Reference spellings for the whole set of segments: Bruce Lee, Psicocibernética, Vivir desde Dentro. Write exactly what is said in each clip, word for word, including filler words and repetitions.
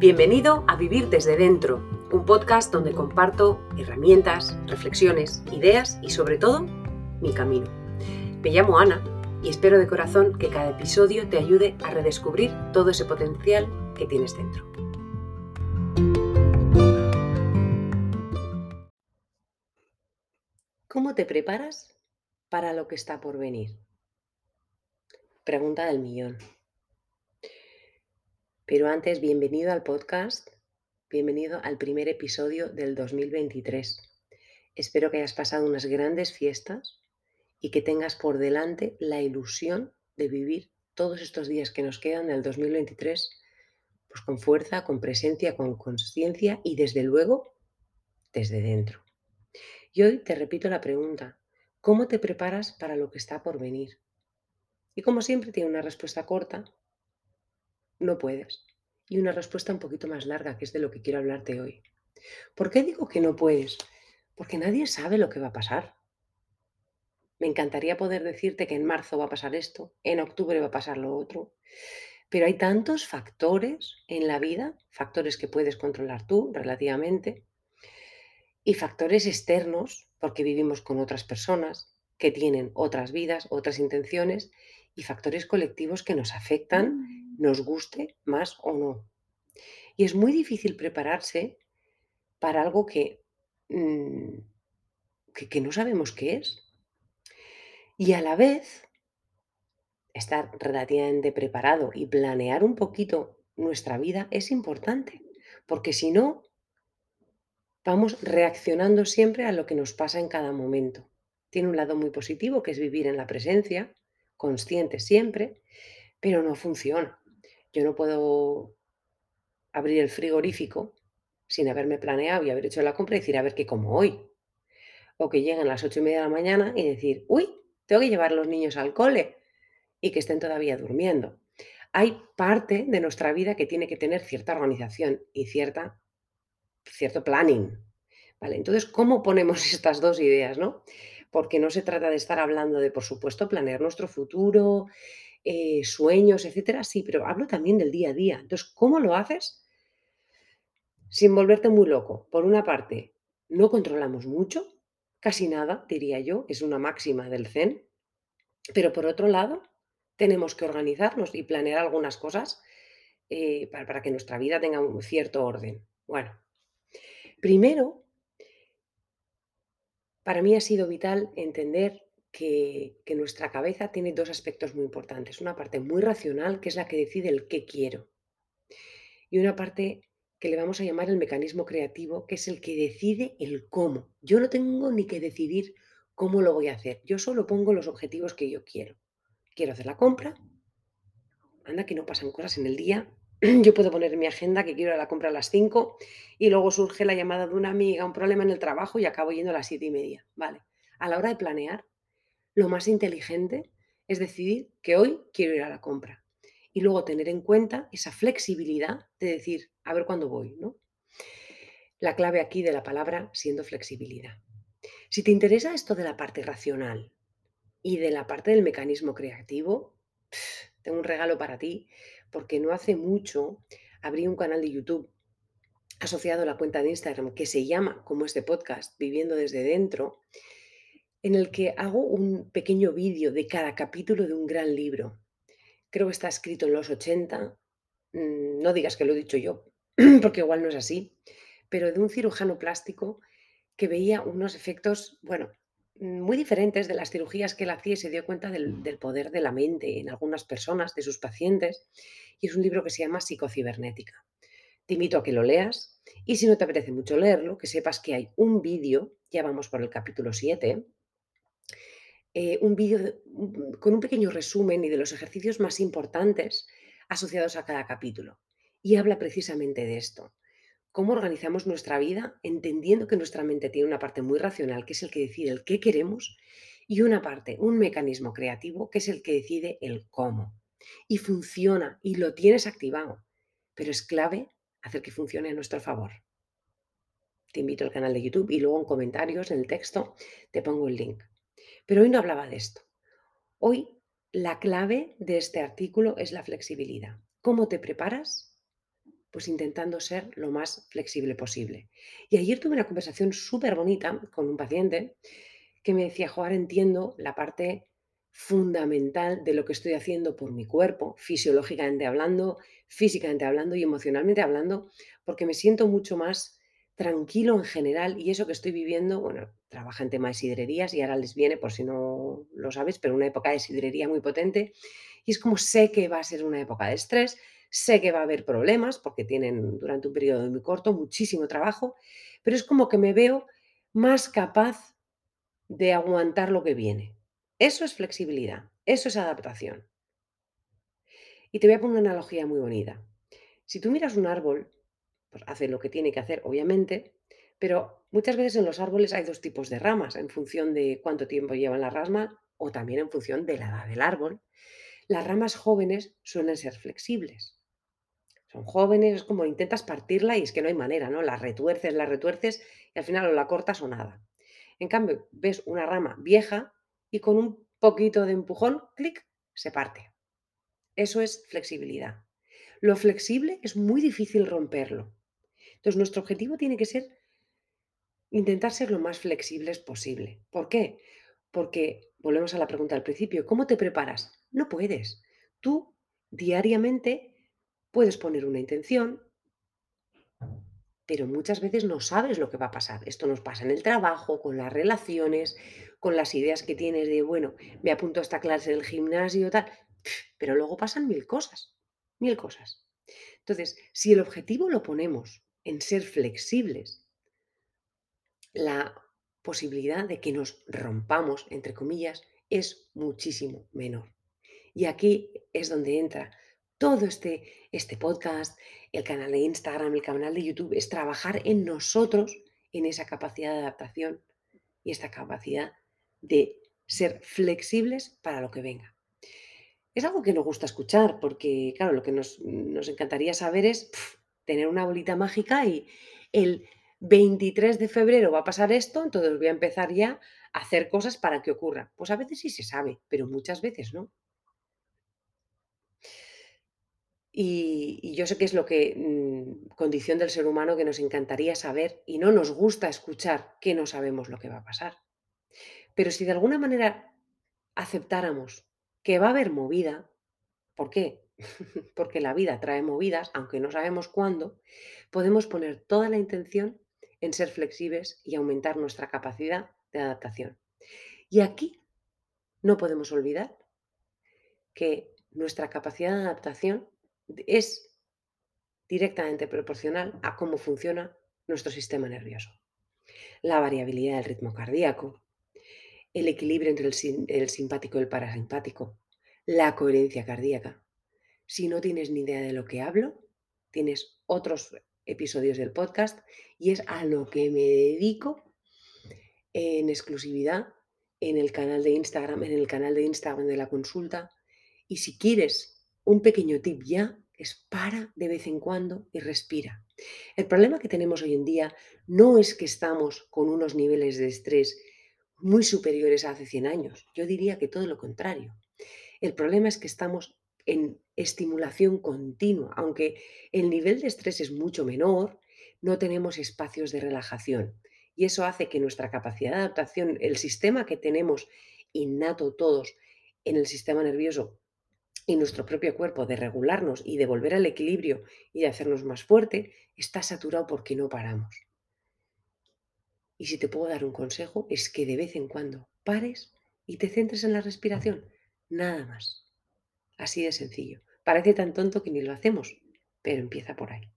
Bienvenido a Vivir desde Dentro, un podcast donde comparto herramientas, reflexiones, ideas y sobre todo, mi camino. Me llamo Ana y espero de corazón que cada episodio te ayude a redescubrir todo ese potencial que tienes dentro. ¿Cómo te preparas para lo que está por venir? Pregunta del millón. Pero antes, bienvenido al podcast, bienvenido al primer episodio del dos mil veintitrés. Espero que hayas pasado unas grandes fiestas y que tengas por delante la ilusión de vivir todos estos días que nos quedan del dos mil veintitrés, pues con fuerza, con presencia, con conciencia y desde luego, desde dentro. Y hoy te repito la pregunta, ¿cómo te preparas para lo que está por venir? Y como siempre tiene una respuesta corta, no puedes. Y una respuesta un poquito más larga, que es de lo que quiero hablarte hoy. ¿Por qué digo que no puedes? Porque nadie sabe lo que va a pasar. Me encantaría poder decirte que en marzo va a pasar esto, en octubre va a pasar lo otro. Pero hay tantos factores en la vida, factores que puedes controlar tú relativamente, y factores externos, porque vivimos con otras personas que tienen otras vidas, otras intenciones, y factores colectivos que nos afectan, nos guste más o no. Y es muy difícil prepararse para algo que, mmm, que, que no sabemos qué es. Y a la vez, estar relativamente preparado y planear un poquito nuestra vida es importante, porque si no, vamos reaccionando siempre a lo que nos pasa en cada momento. Tiene un lado muy positivo, que es vivir en la presencia, consciente siempre, pero no funciona. Yo no puedo abrir el frigorífico sin haberme planeado y haber hecho la compra y decir, a ver qué como hoy. O que lleguen a las ocho y media de la mañana y decir, uy, tengo que llevar a los niños al cole y que estén todavía durmiendo. Hay parte de nuestra vida que tiene que tener cierta organización y cierta, cierto planning. ¿Vale? Entonces, ¿cómo ponemos estas dos ideas, no? Porque no se trata de estar hablando de, por supuesto, planear nuestro futuro, Eh, sueños, etcétera, sí, pero hablo también del día a día. Entonces, ¿cómo lo haces? Sin volverte muy loco. Por una parte, no controlamos mucho, casi nada, diría yo, es una máxima del zen, pero por otro lado, tenemos que organizarnos y planear algunas cosas eh, para, para que nuestra vida tenga un cierto orden. Bueno, primero, para mí ha sido vital entender Que, que nuestra cabeza tiene dos aspectos muy importantes. Una parte muy racional, que es la que decide el qué quiero. Y una parte que le vamos a llamar el mecanismo creativo, que es el que decide el cómo. Yo no tengo ni que decidir cómo lo voy a hacer. Yo solo pongo los objetivos que yo quiero. Quiero hacer la compra. Anda, que no pasan cosas en el día. Yo puedo poner en mi agenda que quiero ir a la compra a las cinco y luego surge la llamada de una amiga, un problema en el trabajo y acabo yendo a las siete y media. Vale. A la hora de planear, lo más inteligente es decidir que hoy quiero ir a la compra y luego tener en cuenta esa flexibilidad de decir, a ver cuándo voy, ¿no? La clave aquí de la palabra siendo flexibilidad. Si te interesa esto de la parte racional y de la parte del mecanismo creativo, tengo un regalo para ti, porque no hace mucho abrí un canal de YouTube asociado a la cuenta de Instagram que se llama, como este podcast, Viviendo desde Dentro, en el que hago un pequeño vídeo de cada capítulo de un gran libro. Creo que está escrito en los ochenta, no digas que lo he dicho yo, porque igual no es así, pero de un cirujano plástico que veía unos efectos, bueno, muy diferentes de las cirugías que él hacía y se dio cuenta del, del poder de la mente en algunas personas, de sus pacientes, y es un libro que se llama Psicocibernética. Te invito a que lo leas y si no te apetece mucho leerlo, que sepas que hay un vídeo, ya vamos por el capítulo siete, Eh, un vídeo con un pequeño resumen y de los ejercicios más importantes asociados a cada capítulo. Y habla precisamente de esto. Cómo organizamos nuestra vida entendiendo que nuestra mente tiene una parte muy racional, que es el que decide el qué queremos, y una parte, un mecanismo creativo, que es el que decide el cómo. Y funciona, y lo tienes activado. Pero es clave hacer que funcione a nuestro favor. Te invito al canal de YouTube y luego en comentarios, en el texto, te pongo el link. Pero hoy no hablaba de esto. Hoy la clave de este artículo es la flexibilidad. ¿Cómo te preparas pues intentando ser lo más flexible posible. Y ayer tuve una conversación súper bonita con un paciente que me decía, jo, ahora entiendo la parte fundamental de lo que estoy haciendo por mi cuerpo, fisiológicamente hablando, físicamente hablando y emocionalmente hablando, porque me siento mucho más tranquilo en general y eso que estoy viviendo, bueno, trabaja en tema de sidrerías y ahora les viene, por si no lo sabes, pero una época de sidrería muy potente y es como sé que va a ser una época de estrés, sé que va a haber problemas porque tienen durante un periodo muy corto muchísimo trabajo, pero es como que me veo más capaz de aguantar lo que viene. Eso es flexibilidad, eso es adaptación. Y te voy a poner una analogía muy bonita. Si tú miras un árbol, pues hace lo que tiene que hacer, obviamente, pero muchas veces en los árboles hay dos tipos de ramas, en función de cuánto tiempo llevan las ramas o también en función de la edad del árbol. Las ramas jóvenes suelen ser flexibles. Son jóvenes, es como intentas partirla y es que no hay manera, ¿no? La retuerces, la retuerces y al final o la cortas o nada. En cambio, ves una rama vieja y con un poquito de empujón, clic, se parte. Eso es flexibilidad. Lo flexible es muy difícil romperlo. Entonces, nuestro objetivo tiene que ser intentar ser lo más flexibles posible. ¿Por qué? Porque, volvemos a la pregunta al principio, ¿cómo te preparas? No puedes. Tú diariamente puedes poner una intención, pero muchas veces no sabes lo que va a pasar. Esto nos pasa en el trabajo, con las relaciones, con las ideas que tienes de, bueno, me apunto a esta clase del gimnasio, tal, pero luego pasan mil cosas, mil cosas. Entonces, si el objetivo lo ponemos en ser flexibles, la posibilidad de que nos rompamos, entre comillas, es muchísimo menor. Y aquí es donde entra todo este, este podcast, el canal de Instagram, el canal de YouTube, es trabajar en nosotros, en esa capacidad de adaptación y esta capacidad de ser flexibles para lo que venga. Es algo que nos gusta escuchar porque, claro, lo que nos, nos encantaría saber es pff, tener una bolita mágica y el veintitrés de febrero va a pasar esto, entonces voy a empezar ya a hacer cosas para que ocurra. Pues a veces sí se sabe, pero muchas veces no. Y, y yo sé que es lo que mmm, condición del ser humano que nos encantaría saber y no nos gusta escuchar que no sabemos lo que va a pasar. Pero si de alguna manera aceptáramos que va a haber movida, ¿por qué? Porque la vida trae movidas, aunque no sabemos cuándo, podemos poner toda la intención en ser flexibles y aumentar nuestra capacidad de adaptación. Y aquí no podemos olvidar que nuestra capacidad de adaptación es directamente proporcional a cómo funciona nuestro sistema nervioso. La variabilidad del ritmo cardíaco, el equilibrio entre el, sim- el simpático y el parasimpático, la coherencia cardíaca. Si no tienes ni idea de lo que hablo, tienes otros episodios del podcast y es a lo que me dedico en exclusividad en el canal de Instagram, en el canal de Instagram de la consulta. Y si quieres un pequeño tip ya es para de vez en cuando y respira. El problema que tenemos hoy en día no es que estamos con unos niveles de estrés muy superiores a hace cien años. Yo diría que todo lo contrario. El problema es que estamos en estimulación continua. Aunque el nivel de estrés es mucho menor, no tenemos espacios de relajación. Y eso hace que nuestra capacidad de adaptación, el sistema que tenemos innato todos en el sistema nervioso, y nuestro propio cuerpo de regularnos y de volver al equilibrio y de hacernos más fuerte, está saturado porque no paramos. Y si te puedo dar un consejo, es que de vez en cuando pares y te centres en la respiración. Nada más. Así de sencillo. Parece tan tonto que ni lo hacemos, pero empieza por ahí.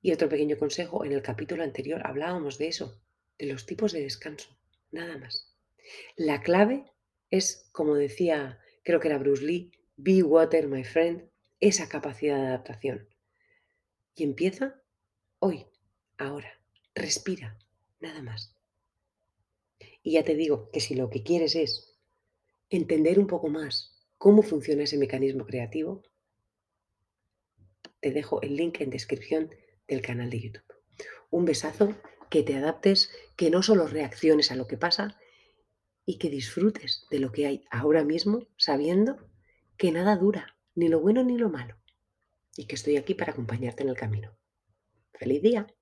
Y otro pequeño consejo, en el capítulo anterior hablábamos de eso, de los tipos de descanso. Nada más. La clave es, como decía, creo que era Bruce Lee, be water, my friend, esa capacidad de adaptación. Y empieza hoy, ahora, respira, nada más. Y ya te digo que si lo que quieres es entender un poco más cómo funciona ese mecanismo creativo, te dejo el link en descripción del canal de YouTube. Un besazo, que te adaptes, que no solo reacciones a lo que pasa y que disfrutes de lo que hay ahora mismo sabiendo que nada dura, ni lo bueno ni lo malo. y que estoy aquí para acompañarte en el camino. ¡Feliz día!